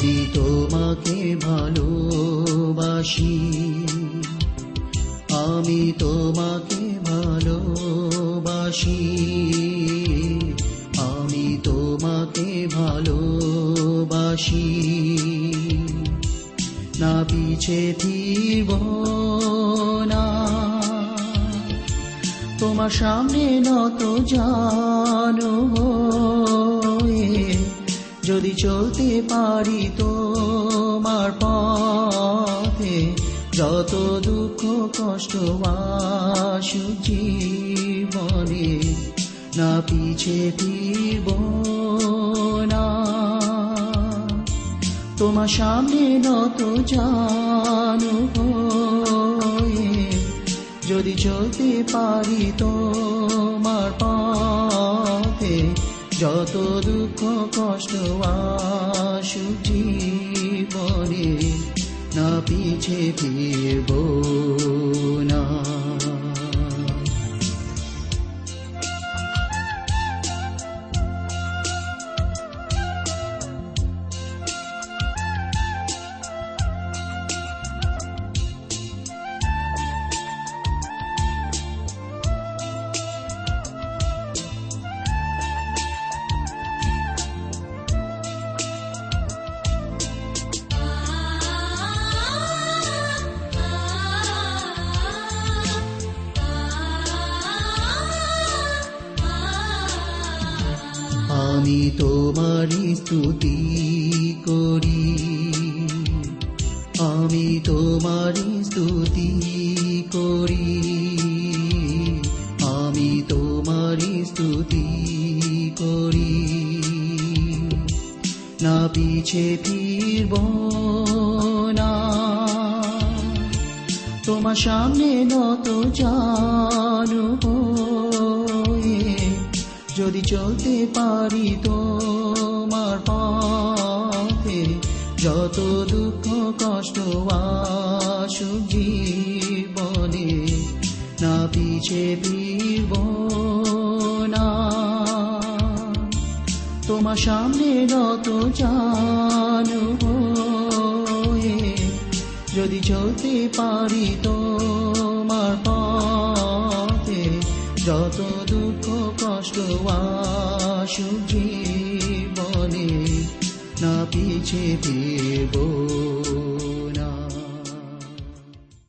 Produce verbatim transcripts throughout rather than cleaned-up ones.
আমি তোমাকে ভালোবাসি, আমি তোমাকে ভালোবাসি, আমি তোমাকে ভালোবাসি, না পিছে ফিরব না, তোমার সামনে নত জানব, যদি চলতে পারি তোমার পথে, যত দুঃখ কষ্ট আসু জীবনে, না পিছে ফিরব না, তোমার সামনে নত জানব, যদি চলতে পারি তোমার পথে, যত দুঃখ কষ্ট আসু জীবনে, না পিছে ফিরব না। আমি তোমারি স্তুতি করি, আমি তোমারি স্তুতি করি, আমি তোমারি স্তুতি করি, না পিছে ফিরব না, তোমার সামনে নত জানব, যদি চলতে পারি তোমার পথে, যত দুঃখ কষ্ট আসু জীবনে, না পিছে ফিরব না, তোমার সামনে নত জানব, যদি চলতে পারি তোমার পথে, যত দুঃখ কষ্ট আসু জীবনে, না পিছে ফিরব না।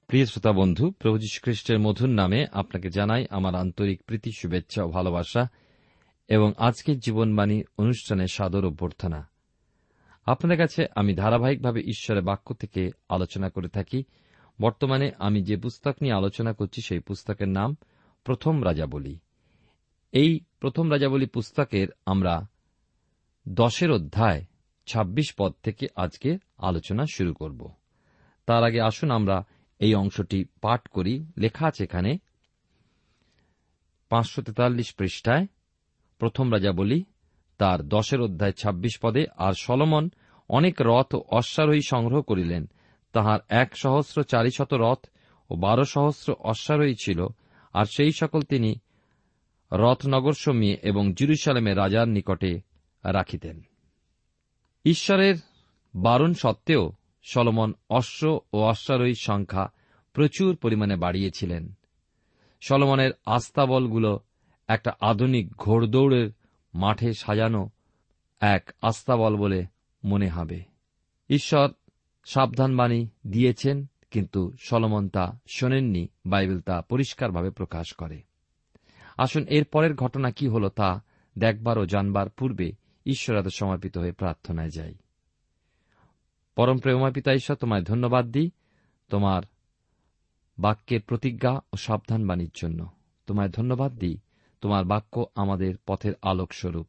প্রিয় শ্রোতা বন্ধু, প্রভু যীশু খ্রিস্টের মধুর নামে আপনাকে জানাই আমার আন্তরিক প্রীতি, শুভেচ্ছা ও ভালোবাসা এবং আজকের জীবনবাণী অনুষ্ঠানে সাদর অভ্যর্থনা। আপনাদের কাছে আমি ধারাবাহিকভাবে ঈশ্বরের বাক্য থেকে আলোচনা করে থাকি। বর্তমানে আমি যে পুস্তক নিয়ে আলোচনা করছি সেই পুস্তকের নাম প্রথম রাজাবলী। এই প্রথম রাজাবলী পুস্তকের আমরা দশের অধ্যায় ২৬ পদ থেকে আজকে আলোচনা শুরু করব। তার আগে আসুন আমরা এই অংশটি পাঠ করি। লেখা আছে এখানে পাঁচশো তেতাল্লিশ পৃষ্ঠায় প্রথম রাজাবলী তার দশের অধ্যায় ২৬ পদে, আর সলোমন অনেক রথ ও অশ্বারোহী সংগ্রহ করিলেন, তাহার এক সহস্র চারিশত রথ ও বারো সহস্র অশ্বারোহী ছিল, আর সেই সকল তিনি রথনগর সমীয়ে এবং জেরুজালেমে রাজার নিকটে রাখিতেন। ঈশ্বরের বারণ সত্ত্বেও সলোমন অশ্ব ও অশ্বারোহীর সংখ্যা প্রচুর পরিমাণে বাড়িয়েছিলেন। সলোমনের আস্তাবলগুলো একটা আধুনিক ঘোড়দৌড়ের মাঠে সাজানো এক আস্তাবল বলে মনে হবে। ঈশ্বর সাবধানবাণী দিয়েছেন, কিন্তু সলোমন তা শোনেননি। বাইবেল তা পরিষ্কারভাবে প্রকাশ করে। আসুন এর পরের ঘটনা কি হল তা দেখবার ও জানবার পূর্বে ঈশ্বরের কাছে সমর্পিত হয়ে প্রার্থনায় যাই। পরম প্রেমময় পিতা ঈশ্বর, তোমায় ধন্যবাদ দিই তোমার বাক্যের প্রতিজ্ঞা ও সাবধানবাণীর জন্য। তোমায় ধন্যবাদ দিই, তোমার বাক্য আমাদের পথের আলোকস্বরূপ।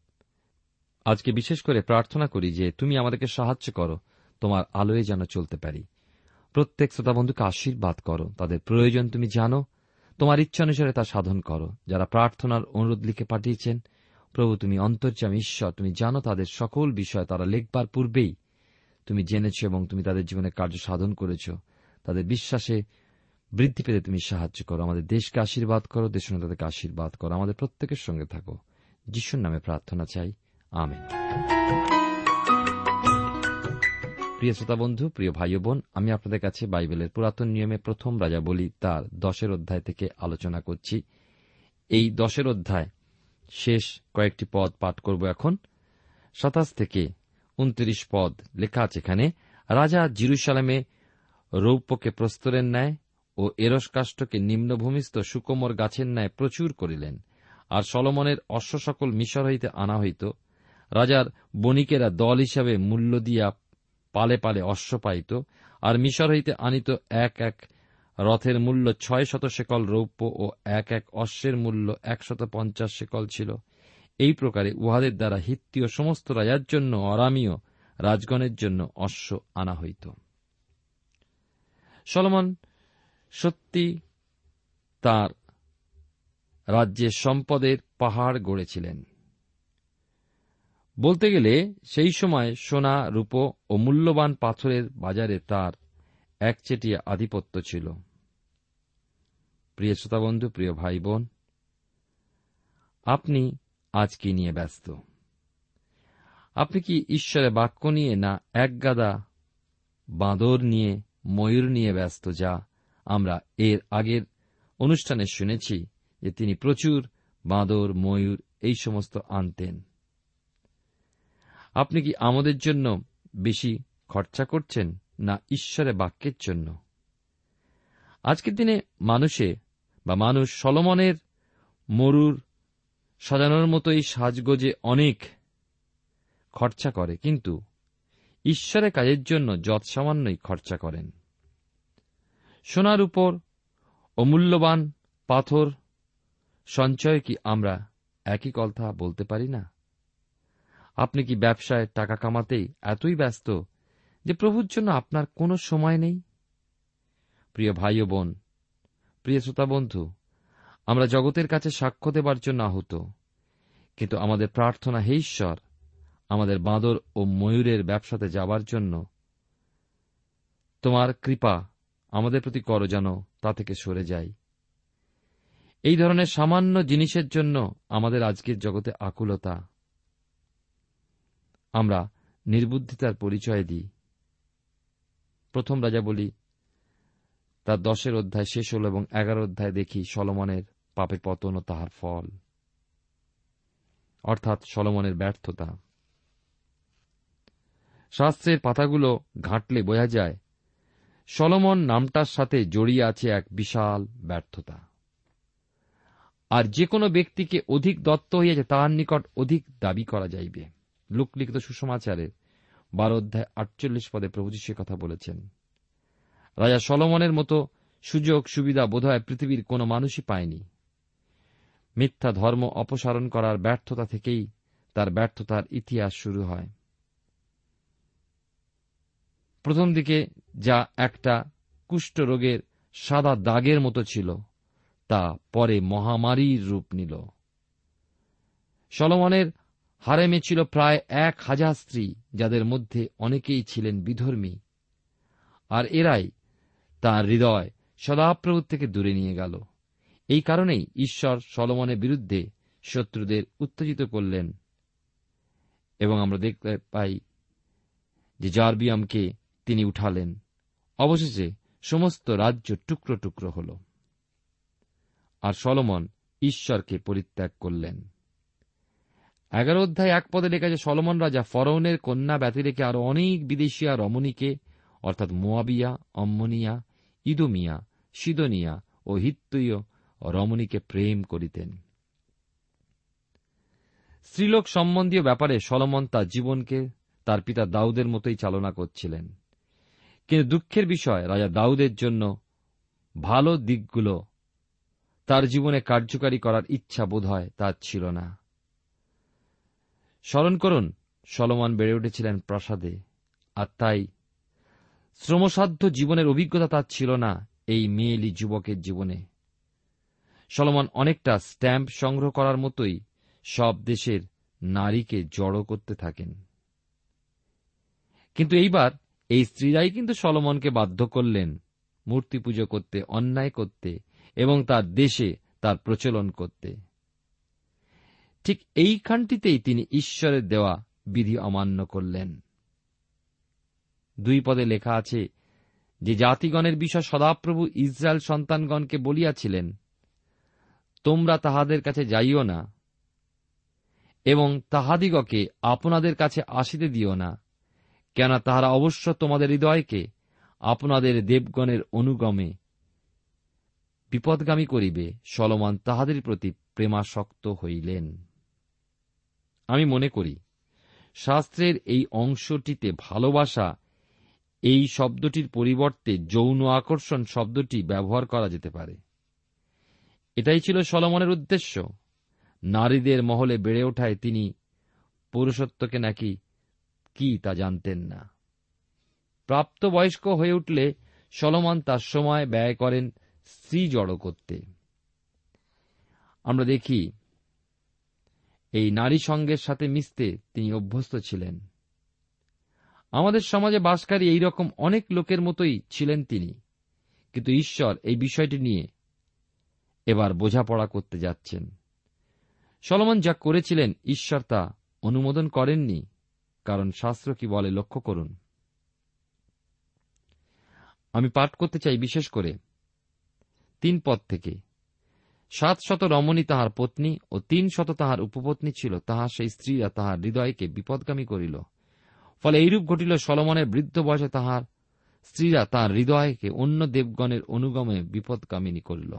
আজকে বিশেষ করে প্রার্থনা করি যে তুমি আমাদেরকে সাহায্য করো, তোমার আলোয় যেন চলতে পারি। প্রত্যেক শ্রোতা বন্ধুকে আশীর্বাদ করো, তাদের প্রয়োজন তুমি জানো, তোমার ইচ্ছা অনুসারে তা সাধন করো। যারা প্রার্থনার অনুরোধ লিখে পাঠিয়েছেন, প্রভু তুমি অন্তর্যামী ঈশ্বর, তুমি জানো তাদের সকল বিষয়। তারা লিখবার পূর্বেই তুমি জেনেছ এবং তুমি তাদের জীবনে কার্য সাধন করেছ। তাদের বিশ্বাসে বৃদ্ধি পেতে তুমি সাহায্য করো। আমাদের দেশকে আশীর্বাদ করো, দেশে তাদেরকে আশীর্বাদ করো। আমাদের প্রত্যেকের সঙ্গে থাকো। যিশুর নামে প্রার্থনা চাই, আমেন। প্রিয় শ্রোতা বন্ধু, প্রিয় ভাই বোন, আমি আপনাদের কাছে বাইবেলের পুরাতন নিয়মে প্রথম রাজাবলী তার দশের অধ্যায় থেকে আলোচনা করছি। এই দশের অধ্যায় শেষ কয়েকটি পদ পাঠ করব। এখন সাতাশ থেকে উনত্রিশ পদ লেখা আছে এখানে। রাজা জেরুজালেমে রৌপ্যকে প্রস্তরের ন্যায় ও এরস কাষ্ঠকে নিম্নভূমিস্থ সুকোমর গাছের ন্যায় প্রচুর করিলেন। আর সলোমনের অশ্ব সকল মিশর হইতে আনা হইত। রাজার বণিকেরা দল হিসাবে মূল্য দিয়া পালে পালে অশ্ব পাইত। আর মিশর হইতে আনিত এক এক রথের মূল্য ছয় শত সেকল রৌপ্য ও এক এক অশ্বের মূল্য একশত পঞ্চাশ সেকল ছিল। এই প্রকারে উহাদের দ্বারা হিত্তীয় সমস্ত রাজার জন্য, আরামীয় রাজগণের জন্য অশ্ব আনা হইত। সলোমন সত্যি তার রাজ্যে সম্পদের পাহাড় গড়েছিলেন। বলতে গেলে সেই সময় সোনা, রূপো ও মূল্যবান পাথরের বাজারে তার একচেটিয়া আধিপত্য ছিল। প্রিয় শ্রোতাবন্ধু, প্রিয় ভাই বোন, আপনি আজ কি নিয়ে ব্যস্ত? আপনি কি ঈশ্বরের বাক্য নিয়ে, না একগাদা বাঁদর নিয়ে, ময়ূর নিয়ে ব্যস্ত? যা আমরা এর আগের অনুষ্ঠানে শুনেছি যে তিনি প্রচুর বাঁদর, ময়ূর এই সমস্ত আনতেন। আপনি কি আমাদের জন্য বেশি খরচা করছেন, না ঈশ্বরের বাক্যের জন্য? আজকের দিনে মানুষে বা মানুষ সলোমনের মরুর সাজানোর মতোই সাজগোজে অনেক খরচা করে, কিন্তু ঈশ্বরের কাজের জন্য যৎসামান্যই খরচা করেন। সোনার উপর ও মূল্যবান পাথর সঞ্চয় কি আমরা একই কথা বলতে পারি না? আপনি কি ব্যবসায় টাকা কামাতেই এতই ব্যস্ত যে প্রভুর জন্য আপনার কোনো সময় নেই? প্রিয় ভাই ও বোন, প্রিয় শ্রোতা বন্ধু, আমরা জগতের কাছে সাক্ষ্য দেবার জন্য আহত, কিন্তু আমাদের প্রার্থনা, হে ঈশ্বর, আমাদের বাঁদর ও ময়ূরের ব্যবসাতে যাবার জন্য তোমার কৃপা আমাদের প্রতি করো, যেন তা থেকে সরে যাই। এই ধরনের সামান্য জিনিসের জন্য আমাদের আজকের জগতে আকুলতা, আমরা নির্বুদ্ধিতার পরিচয় দিই। প্রথম রাজাবলী তার দশের অধ্যায় শেষ হল এবং এগারো অধ্যায় দেখি সলোমনের পাপের পতন ও তাহার ফল, অর্থাৎ সলোমনের ব্যর্থতা। শাস্ত্রের পাতাগুলো ঘাঁটলে বোঝা যায় সলোমন নামটার সাথে জড়িয়ে আছে এক বিশাল ব্যর্থতা। আর যে কোনো ব্যক্তিকে অধিক দত্ত হইয়াছে তাহার নিকট অধিক দাবি করা যাইবে। লোকলিখিত সুসমাচারের বারো অধ্যায় আটচল্লিশ পদে প্রভু যীশু কথা বলেছেন। রাজা সলোমনের মতো সুযোগ সুবিধা বোধহয় পৃথিবীর কোনো মানুষই পায়নি। মিথ্যা ধর্ম অপসারণ করার ব্যর্থতা থেকেই তার ব্যর্থতার ইতিহাস শুরু হয়। প্রথম দিকে যা একটা কুষ্ঠ রোগের সাদা দাগের মতো ছিল, তা পরে মহামারীর রূপ নিল। সলোমনের হারেমে ছিল প্রায় এক হাজার স্ত্রী, যাদের মধ্যে অনেকেই ছিলেন বিধর্মী। আর এরাই তাঁর হৃদয় সদাপ্রভু থেকে দূরে নিয়ে গেল। এই কারণেই ঈশ্বর সলোমনের বিরুদ্ধে শত্রুদের উত্তেজিত করলেন। এবং আমরা দেখতে পাই যে জর্বিয়ামকে তিনি উঠালেন। অবশেষে সমস্ত রাজ্য টুকরো টুকরো হল, আর সলোমন ঈশ্বরকে পরিত্যাগ করলেন। এগারো অধ্যায় এক পদে লেখা যে সলোমন রাজা ফরৌনের কন্যা ব্যতি রেখে আরো অনেক বিদেশিয়া রমণীকে অর্থাৎ মোয়াবিয়া, অম্মনিয়া, ইদুমিয়া, সিদোনিয়া ও হিত্তীয় রমণীকে প্রেম করিতেন। স্ত্রীলোক সম্বন্ধীয় ব্যাপারে সলোমন তার জীবনকে তার পিতা দাউদের মতোই চালনা করছিলেন, কিন্তু দুঃখের বিষয় রাজা দাউদের জন্য ভালো দিকগুলো তার জীবনে কার্যকারী করার ইচ্ছা বোধ হয় তার ছিল না। স্মরণ করুন, সলোমন বেড়ে উঠেছিলেন প্রাসাদে, আর তাই শ্রমসাধ্য জীবনের অভিজ্ঞতা তার ছিল না। এই মেয়েলি যুবকের জীবনে সলোমন অনেকটা স্ট্যাম্প সংগ্রহ করার মতোই সব দেশের নারীকে জড়ো করতে থাকেন। কিন্তু এইবার এই স্ত্রীরাই কিন্তু সলোমনকে বাধ্য করলেন মূর্তি পুজো করতে, অন্যায় করতে এবং তার দেশে তার প্রচলন করতে। ঠিক এইখানটিতেই তিনি ঈশ্বরের দেওয়া বিধি অমান্য করলেন। দুই পদে লেখা আছে যে জাতিগণের বিষয় সদাপ্রভু ইসরায়েল সন্তানগণকে বলিয়াছিলেন, তোমরা তাহাদের কাছে যাইও না এবং তাহাদিগকে আপনাদের কাছে আসিতে দিও না, কেন তাহারা অবশ্য তোমাদের হৃদয়কে আপনাদের দেবগণের অনুগমে বিপদগামী করিবে। সলোমন তাহাদের প্রতি প্রেমাসক্ত হইলেন। আমি মনে করি শাস্ত্রের এই অংশটিতে ভালোবাসা এই শব্দটির পরিবর্তে যৌন আকর্ষণ শব্দটি ব্যবহার করা যেতে পারে। এটাই ছিল সলোমনের উদ্দেশ্য। নারীদের মহলে বেড়ে ওঠায় তিনি পুরুষত্বকে নাকি কি তা জানতেন না। প্রাপ্তবয়স্ক হয়ে উঠলে সলোমন তার সময় ব্যয় করেন স্ত্রী জড়ো করতে। আমরা দেখি এই নারী সঙ্গের সাথে মিশতে তিনি অভ্যস্ত ছিলেন। আমাদের সমাজে বাসকারী এইরকম অনেক লোকের মতোই ছিলেন তিনি, কিন্তু ঈশ্বর এই বিষয়টি নিয়ে এবার বোঝাপড়া করতে যাচ্ছেন। সলোমন যা করেছিলেন ঈশ্বর তা অনুমোদন করেননি, কারণ শাস্ত্র কি বলে লক্ষ্য করুন। আমি পাঠ করতে চাই বিশেষ করে তিন পদ থেকে। সাত শত রমণী তাহার পত্নী ও তিন শত তাহার উপপত্নী ছিল, তাহার সেই স্ত্রীরা তাহার হৃদয়কে বিপদগামী করিল। ফলে এইরূপ ঘটিল, সলোমনের বৃদ্ধ বয়সে তাহার স্ত্রীরা তাহার হৃদয়কে অন্য দেবগণের অনুগমে বিপদগামিনী করিল।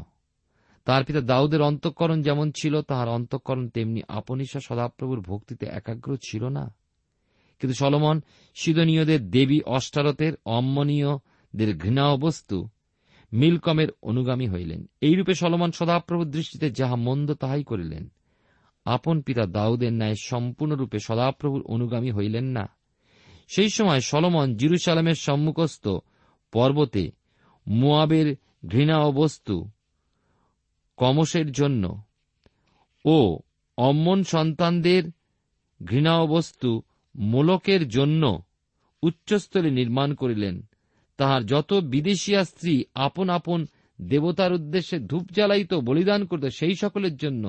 তাহার পিতা দাউদের অন্তঃকরণ যেমন ছিল, তাহার অন্তঃকরণ তেমনি আপনিশা সদাপ্রভুর ভক্তিতে একাগ্র ছিল না। কিন্তু সলোমন সিদনীয়দের দেবী অষ্টারতের, অম্মনীয়দের ঘৃণাও বস্তু মিলকমের অনুগামী হইলেন। এইরূপে সলোমন সদাপ্রভুর দৃষ্টিতে যাহা মন্দ তাহাই করিলেন। আপন পিতা দাউদের ন্যায় সম্পূর্ণরূপে সদাপ্রভুর অনুগামী হইলেন না। সেই সময় সলোমন জেরুজালেমের সম্মুখস্থ পর্বতে মোয়াবের ঘৃণাও বস্তু কমসের জন্য ও অম্মন সন্তানদের ঘৃণাও বস্তু মোলকের জন্য উচ্চস্থলে নির্মাণ করিলেন। তাহার যত বিদেশিয়া স্ত্রী আপন আপন দেবতার উদ্দেশ্যে ধূপ জ্বালাইত, বলিদান করিত, সেই সকলের জন্য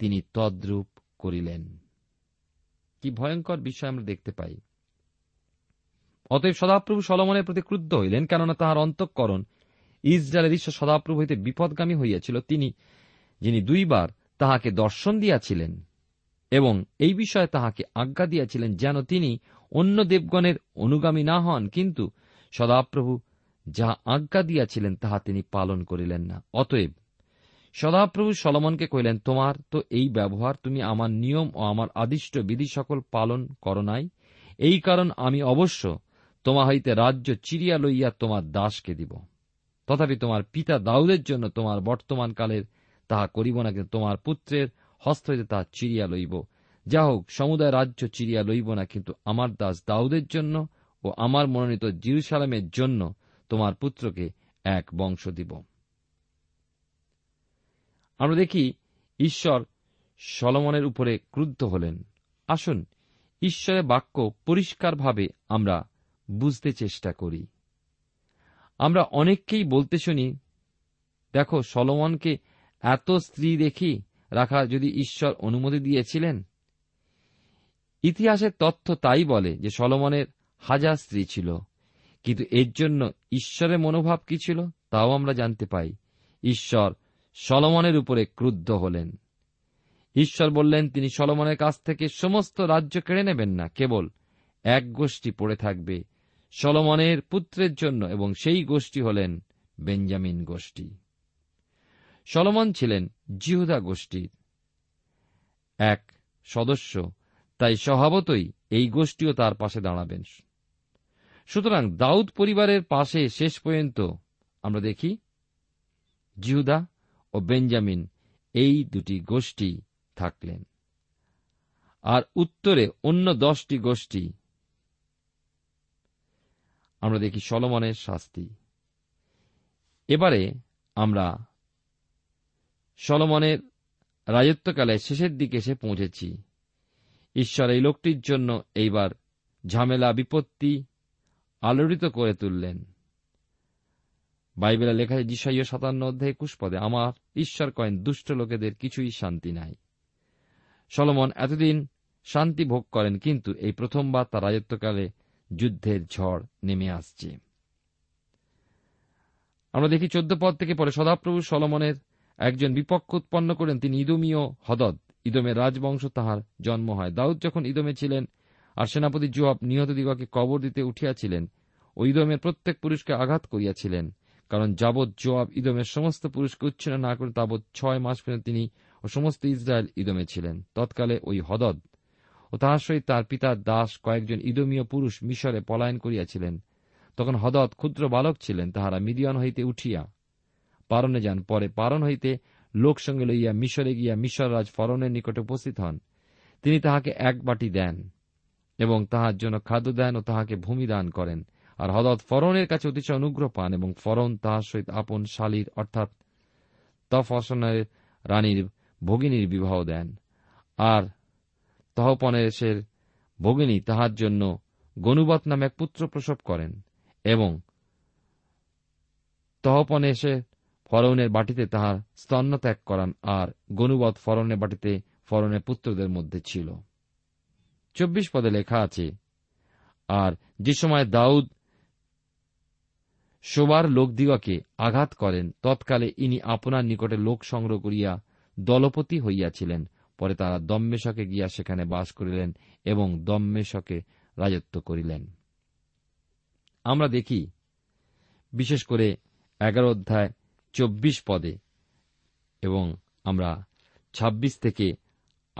তিনি তদ্রূপ করিলেন। কি ভয়ঙ্কর বিষয় আমরা দেখতে পাই। অতএব সদাপ্রভু সলোমনের প্রতি ক্রুদ্ধ হইলেন, কেননা তাহার অন্তঃকরণ ইসরায়েলের ঈশ্বর সদাপ্রভু হইতে বিপদগামী হইয়াছিল। তিনি যিনি দুইবার তাহাকে দর্শন দিয়াছিলেন এবং এই বিষয়ে তাহাকে আজ্ঞা দিয়াছিলেন যেন তিনি অন্য দেবগণের অনুগামী না হন, কিন্তু সদাপ্রভু যাহা আজ্ঞা দিয়াছিলেন তাহা তিনি পালন করিলেন না। অতএব সদাপ্রভু সলোমনকে কহিলেন, তোমার তো এই ব্যবহার, তুমি আমার নিয়ম ও আমার আদিষ্ট বিধি সকল পালন করো নাই। এই কারণ আমি অবশ্য তোমা হইতে রাজ্য চিরিয়া লইয়া তোমার দাসকে দিব। তথাপি তোমার পিতা দাউদের জন্য তোমার বর্তমান কালের তাহা করিব না, কিন্তু তোমার পুত্রের হস্ত হইতে তাহা চিরিয়া লইব। যা হোক, সমুদয় রাজ্য চিরিয়া লইব না, কিন্তু আমার দাস দাউদের জন্য ও আমার মনোনীত জেরুজালেমের জন্য তোমার পুত্রকে এক বংশ দিব। আমরা দেখি ঈশ্বর সলোমনের উপরে ক্রুদ্ধ হলেন। আসুন ঈশ্বরের বাক্য পরিষ্কারভাবে আমরা বুঝতে চেষ্টা করি। আমরা অনেককেই বলতে শুনি, দেখো সলোমনকে এত স্ত্রী দেখি রাখা যদি ঈশ্বর অনুমতি দিয়েছিলেন। ইতিহাসের তথ্য তাই বলে যে সলোমনের হাজার স্ত্রী ছিল, কিন্তু এর জন্য ঈশ্বরের মনোভাব কি ছিল তাও আমরা জানতে পাই। ঈশ্বর সলোমনের উপরে ক্রুদ্ধ হলেন। ঈশ্বর বললেন তিনি সলোমনের কাছ থেকে সমস্ত রাজ্য কেড়ে নেবেন না, কেবল এক গোষ্ঠী পড়ে থাকবে সলোমনের পুত্রের জন্য, এবং সেই গোষ্ঠী হলেন বেঞ্জামিন গোষ্ঠী। সলোমন ছিলেন জিহুদা গোষ্ঠীর এক সদস্য, তাই স্বভাবতই এই গোষ্ঠীও তার পাশে দাঁড়াবেন। সুতরাং দাউদ পরিবারের পাশে শেষ পর্যন্ত আমরা দেখি জিহুদা ও বেঞ্জামিন এই দুটি গোষ্ঠী থাকলেন, আর উত্তরে অন্য দশটি গোষ্ঠী। আমরা দেখি সলোমনের শাস্তি। এবারে আমরা সলোমনের রাজত্বকালে শেষের দিকে এসে পৌঁছেছি। ঈশ্বর এই লোকটির জন্য এইবার ঝামেলা বিপত্তি আলোড়িত করে তুললেন। বাইবেলে লেখা আছে যিশাইয় সাতান্ন অধ্যায় একুশ পদে, আমার ঈশ্বর কয়েন দুষ্ট লোকেদের কিছুই শান্তি নাই। সলোমন এতদিন শান্তি ভোগ করেন, কিন্তু এই প্রথমবার তার রাজত্বকালে যুদ্ধের ঝড় নেমে আসছে। আমরা দেখি চোদ্দ পদ থেকে পরে, সদাপ্রভু সলোমনের একজন বিপক্ষ উৎপন্ন করেন, তিনি ইদোমীয় হদদ, ইদোমের রাজবংশ তাহার জন্ম হয়। দাউদ যখন ইদোমে ছিলেন আর সেনাপতি যোয়াব নিহত দিগকে কবর দিতে উঠিয়াছিলেন ও ইদোমের প্রত্যেক পুরুষকে আঘাত করিয়াছিলেন, কারণ যাবৎ যোয়াব ইদোমের সমস্ত পুরুষকে উচ্ছিন্ন না করে তাবৎ ছয় মাস পর্যন্ত তিনি ও সমস্ত ইসরায়েল ইদোমে ছিলেন। তৎকালে ওই হদদ ও তাহার সহিত তার পিতার দাস কয়েকজন ইদোমীয় পুরুষ মিশরে পলায়ন করিয়াছিলেন। তখন হদদ ক্ষুদ্র বালক ছিলেন, তাহারা মিদিয়ান হইতে উঠিয়া পারনে যান, পরে পারন হইতে লোক সঙ্গে লইয়া মিশরে গিয়া মিশর রাজ ফরনের নিকটে উপস্থিত হন। তিনি তাহাকে এক বাটি দেন এবং তাহার জন্য খাদ্য দেন ও তাহাকে ভূমি দান করেন। আর হদদ ফরনের কাছে অতিশয় অনুগ্রহ পান এবং ফরন তাহার সহিত আপন শালীর অর্থাৎ তফসনের রানীর ভগিনীর বিবাহ দেন। আর তহপনেশের ভগিনী তাহার জন্য গনুবত নামে এক পুত্র প্রসব করেন এবং তহপনেশের ফরনের বাটিতে তাহার স্তন্য ত্যাগ করান। আর গনুবত ফরনের বাটিতে ফরনের পুত্রদের মধ্যে ছিল। চব্বিশ পদে লেখা আছে, আর যে সময় দাউদ শোবার লোকদিগকে আঘাত করেন তৎকালে ইনি আপনার নিকটে লোক সংগ্রহ করিয়া দলপতি হইয়াছিলেন। পরে তারা দম্মেশকে গিয়া সেখানে বাস করিলেন এবং দম্মেশকে রাজত্ব করিলেন। আমরা দেখি বিশেষ করে এগারো অধ্যায় চব্বিশ পদে এবং আমরা ছাব্বিশ থেকে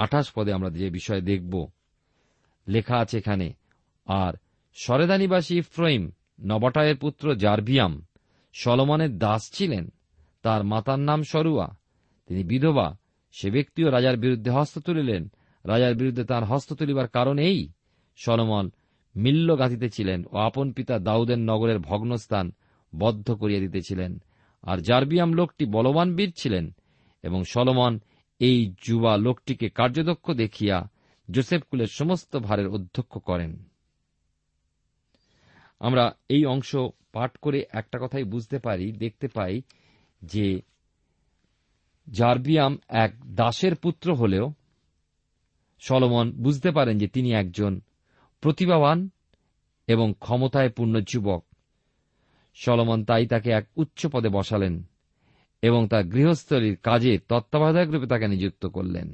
আঠাশ পদে আমরা যে বিষয় দেখব লেখা আছে এখানে। আর সরেদানিবাসী ইফ্রাইম নবাটায়ের পুত্র জারভিয়াম সলোমনের দাস ছিলেন, তার মাতার নাম সরুয়া, তিনি বিধবা। সে ব্যক্তিও রাজার বিরুদ্ধে হস্ত তুলিলেন। রাজার বিরুদ্ধে তার হস্ত তুলিবার কারণ এই, সলোমন মিল্ল গাঁথিতে ছিলেন ও আপন পিতা দাউদের নগরের ভগ্নস্থান বদ্ধ করিয়া দিতেছিলেন। আর জারভিয়াম লোকটি বলবান বীর ছিলেন এবং সলোমন এই যুবা লোকটিকে কার্যদক্ষ দেখিয়া যোসেফ কুলের সমস্ত ভারের অধ্যক্ষ করেন। আমরা এই অংশ পাঠ করে একটা কথাই বুঝতে পারি, দেখতে পাই যে জারভিয়াম এক দাসের পুত্র হলেও সলোমন বুঝতে পারেন যে তিনি একজন প্রতিভাবান এবং ক্ষমতায় পূর্ণ যুবক। সলোমন তাই তাকে এক উচ্চ পদে বসালেন এবং তার গৃহস্থলীর কাজে তত্ত্বাবধায়ক রূপে তাকে নিযুক্ত করলেন।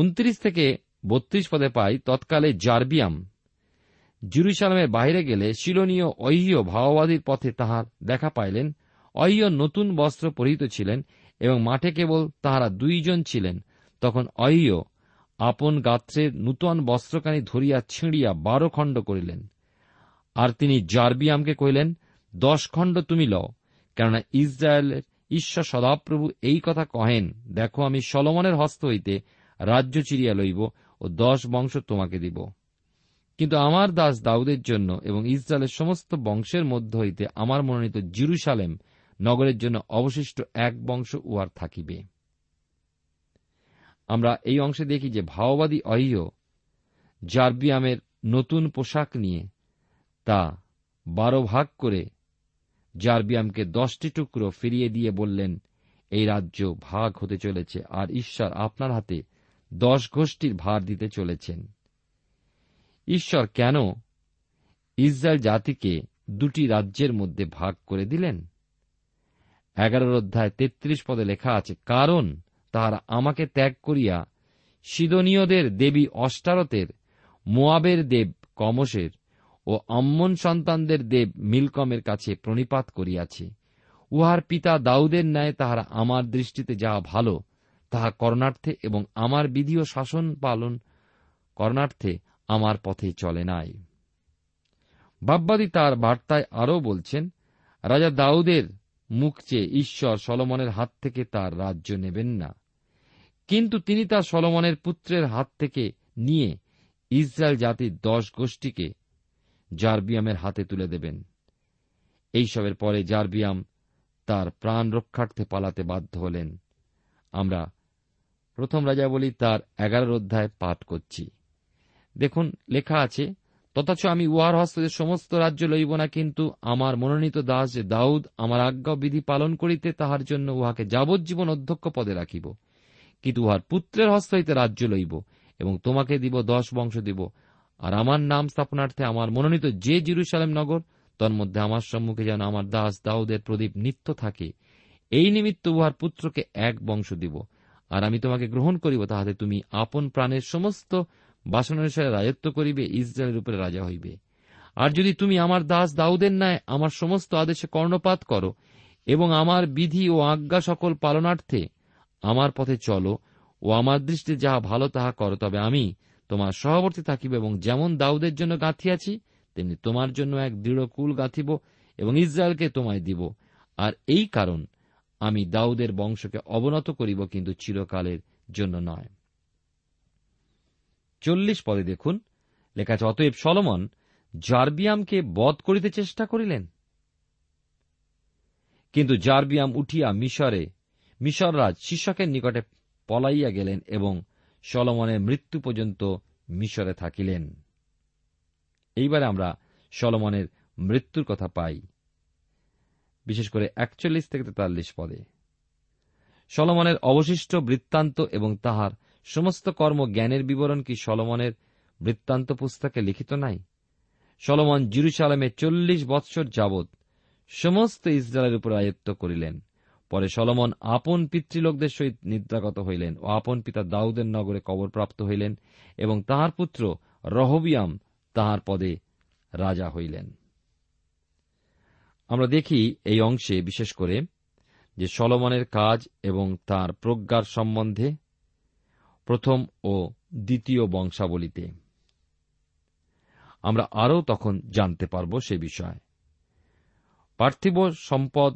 উনত্রিশ থেকে বত্রিশ পদে পাই, তৎকালে জারভিয়াম জেরুজালেমের বাইরে গেলে শিলনীয় অহ্যীয় ভাওবাদীর পথে তাহার দেখা পাইলেন। অহ্যীয় নতুন বস্ত্র পরিহিত ছিলেন এবং মাঠে কেবল তাহারা দুইজন ছিলেন। তখন অহ্যীয় আপন গাত্রের নূতন বস্ত্রখানি ধরিয়া ছিঁড়িয়া বারো খণ্ড করিলেন। আর তিনি জারভিয়ামকে কহিলেন, দশ খণ্ড তুমি লও, কেননা ইসরায়েলের ঈশ্বর সদাপ্রভু এই কথা কহেন, দেখো আমি সলোমনের হস্ত হইতে রাজ্য চিরিয়া লইব ও দশ বংশ তোমাকে দিব। কিন্তু আমার দাস দাউদের জন্য এবং ইসরায়েলের সমস্ত বংশের মধ্য হইতে আমার মনোনীত জেরুজালেম নগরের জন্য অবশিষ্ট এক বংশ উহার থাকিবে। আমরা এই অংশে দেখি যে ভাওবাদী অহ্যীয় জারভিয়ামের নতুন পোশাক নিয়ে তা বারো ভাগ করে জারবিয়ামকে দশটি টুকরো ফিরিয়ে দিয়ে বললেন, এই রাজ্য ভাগ হতে চলেছে, আর ঈশ্বর আপনার হাতে দশ গোষ্ঠীর ভার দিতে চলেছেন। ঈশ্বর কেন ইসরায়েল জাতিকে দুটি রাজ্যের মধ্যে ভাগ করে দিলেন? এগারোর অধ্যায় তেত্রিশ পদে লেখা আছে, কারণ তাহারা আমাকে ত্যাগ করিয়া সিদনীয়দের দেবী অষ্টারতের, মোয়াবের দেব কমসের ও আম্মন সন্তানদের দেব মিলকমের কাছে প্রণিপাত করিয়াছে। উহার পিতা দাউদের ন্যায় তাহারা আমার দৃষ্টিতে যাহা ভালো তাহা করণার্থে এবং আমার বিধি ও শাসন পালন করণার্থে আমার পথে চলে নাই। বাববাদী তার বার্তায় আরও বলছেন, রাজা দাউদের মুখ চেয়ে ঈশ্বর সলোমনের হাত থেকে তার রাজ্য নেবেন না, কিন্তু তিনি তা সলোমনের পুত্রের হাত থেকে নিয়ে ইসরায়েল জাতির দশ গোষ্ঠীকে জারবিয়ামের হাতে তুলে দেবেন। এইসবের পরে জারবিয়াম তার প্রাণ রক্ষার্থে পালাতে বাধ্য হলেন। আমরা প্রথম রাজাবলী তার এগারোর অধ্যায় পাঠ করছি। দেখুন, লেখা আছে, তথাচ আমি উহার হস্তে সমস্ত রাজ্য লইব না, কিন্তু আমার মনোনীত দাস যে দাউদ আমার আজ্ঞা বিধি পালন করিতে তাহার জন্য উহাকে যাবজ্জীবন অধ্যক্ষ পদে রাখিব, কিন্তু উহার পুত্রের হস্ত হইতে রাজ্য লইব এবং তোমাকে দিব দশ বংশ দিব। আর আমার নাম স্থাপনার্থে আমার মনোনীত যে জেরুজালেম নগর, তন্মধ্যে আমার সম্মুখে যেন আমার দাস দাউদের প্রদীপ নিত্য থাকে, এই নিমিত্ত উহার পুত্রকে এক বংশ দিব। আর আমি তোমাকে গ্রহণ করিব, তাহাতে তুমি আপন প্রাণের সমস্ত বাসনানুসারে রাজত্ব করিবে, ইসরায়েলের উপরে রাজা হইবে। আর যদি তুমি আমার দাস দাউদের ন্যায় আমার সমস্ত আদেশে কর্ণপাত করো এবং আমার বিধি ও আজ্ঞা সকল পালনার্থে আমার পথে চলো ও আমার দৃষ্টিতে যাহা ভালো তাহা করো, তবে আমি তোমার সহবর্তী থাকিব এবং যেমন দাউদের জন্য গাঁথিয়াছি তেমনি তোমার জন্য এক দৃঢ় কুল গাঁথিব এবং ইসরায়েলকে তোমায় দিব। আর এই কারণ আমি দাউদের বংশকে অবনত করিব, কিন্তু চিরকালের জন্য নয়। চল্লিশ পদে দেখুন, লেখা আছে, অতএব সলোমন জারবিয়ামকে বধ করিতে চেষ্টা করিলেন, কিন্তু জারবিয়াম উঠিয়া মিশরে মিশররাজ শীর্ষকের নিকটে পলাইয়া গেলেন এবং সলোমনের মৃত্যু পর্যন্ত মিশরে থাকিলেন। এইবারে আমরা সলোমনের মৃত্যুর কথা পাই, বিশেষ করে একচল্লিশ থেকে তেতাল্লিশ পদে। সলোমনের অবশিষ্ট বৃত্তান্ত এবং তাহার সমস্ত কর্ম জ্ঞানের বিবরণ কি সলোমনের বৃত্তান্ত পুস্তকে লিখিত নাই? সলোমন জেরুজালেমে চল্লিশ বৎসর যাবৎ সমস্ত ইসরায়েলের উপর আয়ত্ত করিলেন। পরে সলোমন আপন পিতৃলোকদের সহিত নিদ্রাগত হইলেন ও আপন পিতা দাউদের নগরে কবরপ্রাপ্ত হইলেন এবং তাহার পুত্র রহবিয়াম তাহার পদে রাজা হইলেন। আমরা দেখি এই অংশে বিশেষ করে যে সলোমনের কাজ এবং তার প্রজ্ঞার সম্বন্ধে প্রথম ও দ্বিতীয় বংশাবলীতে আমরা আরও তখন জানতে পারব সে বিষয়। পার্থিব সম্পদ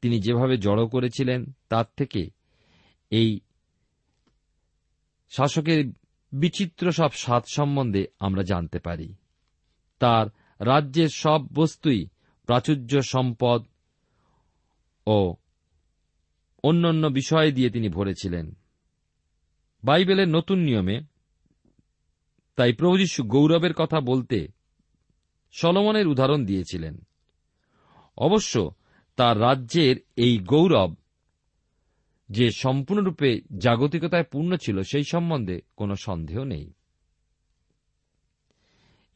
তিনি যেভাবে জড়ো করেছিলেন তার থেকে এই শাসকের বিচিত্র সব স্বাদ সম্বন্ধে আমরা জানতে পারি। তার রাজ্যের সব বস্তুই প্রাচুর্য, সম্পদ ও অন্যান্য বিষয় দিয়ে তিনি ভরেছিলেন। বাইবেলের নতুন নিয়মে তাই প্রভু যীশু গৌরবের কথা বলতে সলোমনের উদাহরণ দিয়েছিলেন। অবশ্য তার রাজ্যের এই গৌরব যে সম্পূর্ণরূপে জাগতিকতায় পূর্ণ ছিল সেই সম্বন্ধে কোনো সন্দেহ নেই।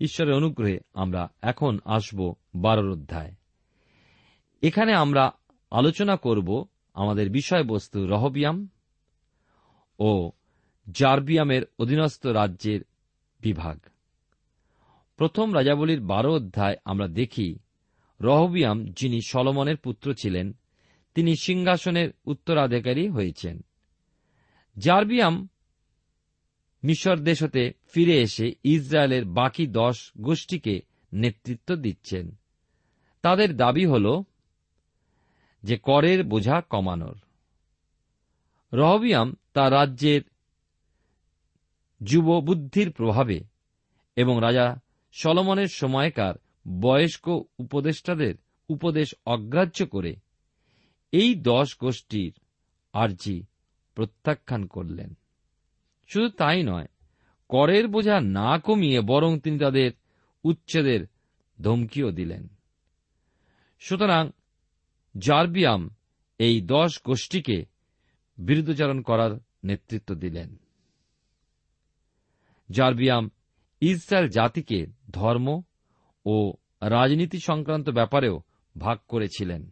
ঈশ্বরের অনুগ্রহে আমরা এখন আসব বারোর অধ্যায়। এখানে আমরা আলোচনা করব আমাদের বিষয়বস্তু রহবিয়াম ও জারবিয়ামের অধীনস্থ রাজ্যের বিভাগ। প্রথম রাজাবলীর বারো অধ্যায় আমরা দেখি রহবিয়াম, যিনি সলোমনের পুত্র ছিলেন, তিনি সিংহাসনের উত্তরাধিকারী হয়েছেন। জারবিয়াম মিশর দেশ হতে ফিরে এসে ইসরায়েলের বাকি দশ গোষ্ঠীকে নেতৃত্ব দিচ্ছেন। তাদের দাবি হল যে করের বোঝা কমানোর। রহবিয়াম তার রাজ্যের যুব বুদ্ধির প্রভাবে এবং রাজা সলোমনের সময়কার বয়স্ক উপদেষ্টাদের উপদেশ অগ্রাহ্য করে এই দশ গোষ্ঠীর আর্জি প্রত্যাখ্যান করলেন। শুধু তাই নয়, করের বোঝা না কমিয়ে বরং তিনি তাদের উচ্ছেদের ধমকিও দিলেন। সুতরাং জর্বিয়াম এই দশ গোষ্ঠীকে বিরুদ্ধচারণ করার নেতৃত্ব দিলেন। জর্বিয়াম ইসরায়েল জাতিকে ধর্ম ও রাজনীতি সংক্রান্ত ব্যাপারেও ভাগ করেছিলেন।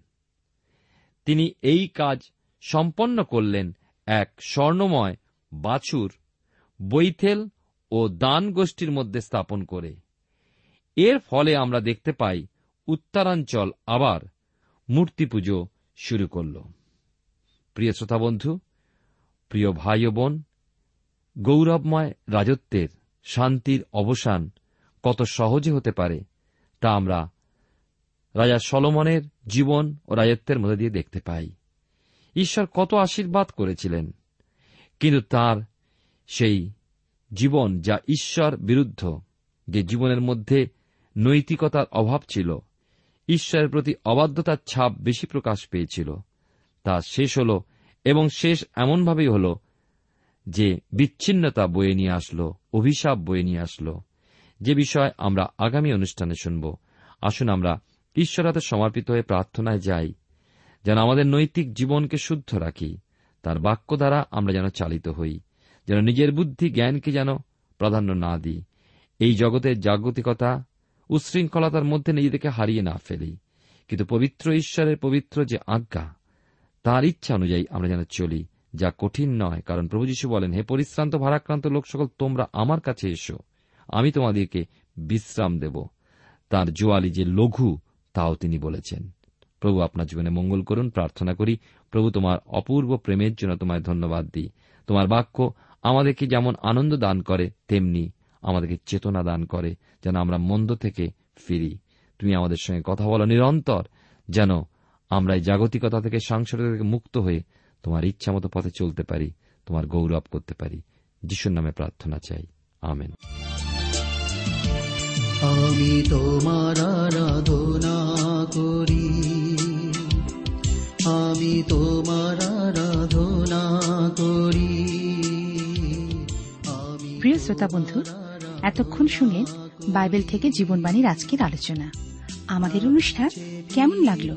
তিনি এই কাজ সম্পন্ন করলেন এক স্বর্ণময় বাছুর বৈথেল ও দান গোষ্ঠীর মধ্যে স্থাপন করে। এর ফলে আমরা দেখতে পাই উত্তরাঞ্চল আবার মূর্তি পুজো শুরু করল। প্রিয় শ্রোতা বন্ধু, প্রিয় ভাই ও বোন, গৌরবময় রাজত্বের শান্তির অবসান কত সহজে হতে পারে তা আমরা রাজা সলোমনের জীবন ও রাজত্বের মধ্যে দিয়ে দেখতে পাই। ঈশ্বর কত আশীর্বাদ করেছিলেন, কিন্তু তার সেই জীবন যা ঈশ্বর বিরুদ্ধ, যে জীবনের মধ্যে নৈতিকতার অভাব ছিল, ঈশ্বরের প্রতি অবাধ্যতার ছাপ বেশি প্রকাশ পেয়েছিল, তা শেষ হল। এবং শেষ এমনভাবেই হল যে বিচ্ছিন্নতা বয়ে নিয়ে আসল, অভিশাপ বয়ে নিয়ে আসল, যে বিষয় আমরা আগামী অনুষ্ঠানে শুনব। আসুন আমরা ঈশ্বরের হাতে সমর্পিত হয়ে প্রার্থনায় যাই, যেন আমাদের নৈতিক জীবনকে শুদ্ধ রাখি, তার বাক্য দ্বারা আমরা যেন চালিত হই, যেন নিজের বুদ্ধি জ্ঞানকে যেন প্রাধান্য না দিই, এই জগতের জাগতিকতা উশৃঙ্খলতার মধ্যে নিজেদেরকে হারিয়ে না ফেলি, কিন্তু পবিত্র ঈশ্বরের পবিত্র যে আজ্ঞা তার ইচ্ছা অনুযায়ী আমরা যেন চলি, যা কঠিন নয়, কারণ প্রভু যীশু বলেন, হে পরিশ্রান্ত ভারাক্রান্ত লোক সকল, তোমরা আমার কাছে এসো, আমি তোমাদেরকে বিশ্রাম দেব। তাঁর জোয়ালি যে লঘু তাও তিনি বলেছেন। প্রভু আপনার জীবনে মঙ্গল করুন। প্রার্থনা করি, প্রভু তোমার অপূর্ব প্রেমের জন্য তোমায় ধন্যবাদ দিই। তোমার বাক্য আমাদেরকে যেমন আনন্দ দান করে, তেমনি আমাদেরকে চেতনা দান করে, যেন আমরা মন্দ থেকে ফিরি। তুমি আমাদের সঙ্গে কথা বলো নিরন্তর, যেন আমরা এই জাগতিকতা থেকে সংসার থেকে মুক্ত হয়ে তোমার ইচ্ছা মতো পথে চলতে পারি, তোমার গৌরব করতে পারি। যিশুর নামে প্রার্থনা চাই, আমেন। আমি তোমার আরাধনা করি, আমি তোমার আরাধনা করি। প্রিয় শ্রোতা বন্ধু, এতক্ষণ শুনে বাইবেল থেকে জীবনবাণীর আজকের আলোচনা, আমাদের অনুষ্ঠান কেমন লাগলো?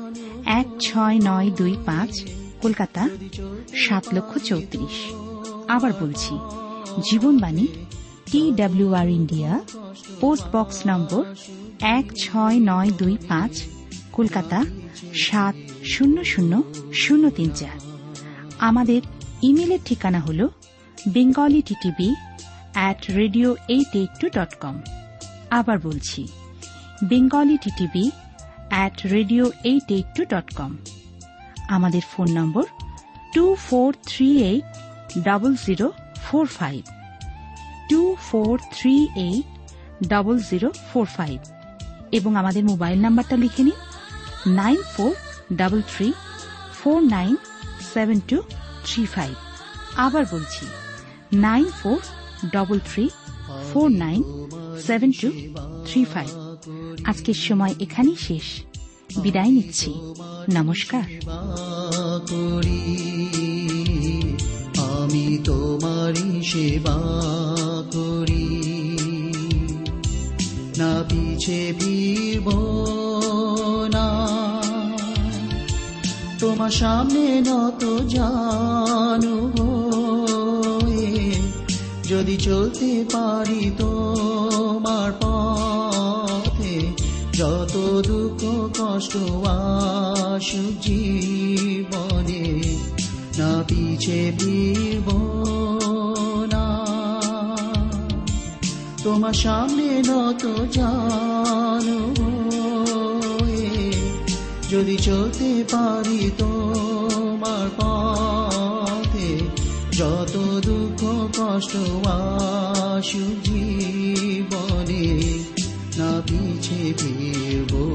এক ছয় নয় দুই পাঁচ, কলকাতা সাত লক্ষ চৌত্রিশ। আবার বলছি, Jibonbani, T W R India, post box number এক ছয় নয় দুই পাঁচ, কলকাতা সাত শূন্য শূন্য শূন্য তিন চার। আমাদের ইমেলের ঠিকানা হল Bengali TTV at radio eight eighty-two dot com। আবার বলছি, bengali t t v at radio eight eighty-two dot com। আমাদের phone number two four three eight zero zero four five, two four three eight zero zero four five, এবং আমাদের mobile নাম্বারটা লিখে নিন nine four three three four nine seven two three five। আবার বলছি, nine four double three four nine seven two three five। আজকের সময় এখানেই শেষ, বিদায় নিচ্ছি, নমস্কার। আমি তোমারি সেবা করি, না পিছে ফিরব না, তোমার সামনে নত জানুব, যদি চলতে পারি তোমার পথে, যত দুঃখ কষ্ট আসুক জীবনে, না পিছে ফিরব না, তোমার সামনে নত জানুব, যদি চলতে পারি তোমার পথে, যত দুঃখ কষ্ট আসুক জীবনে, না পিছে ফিরব।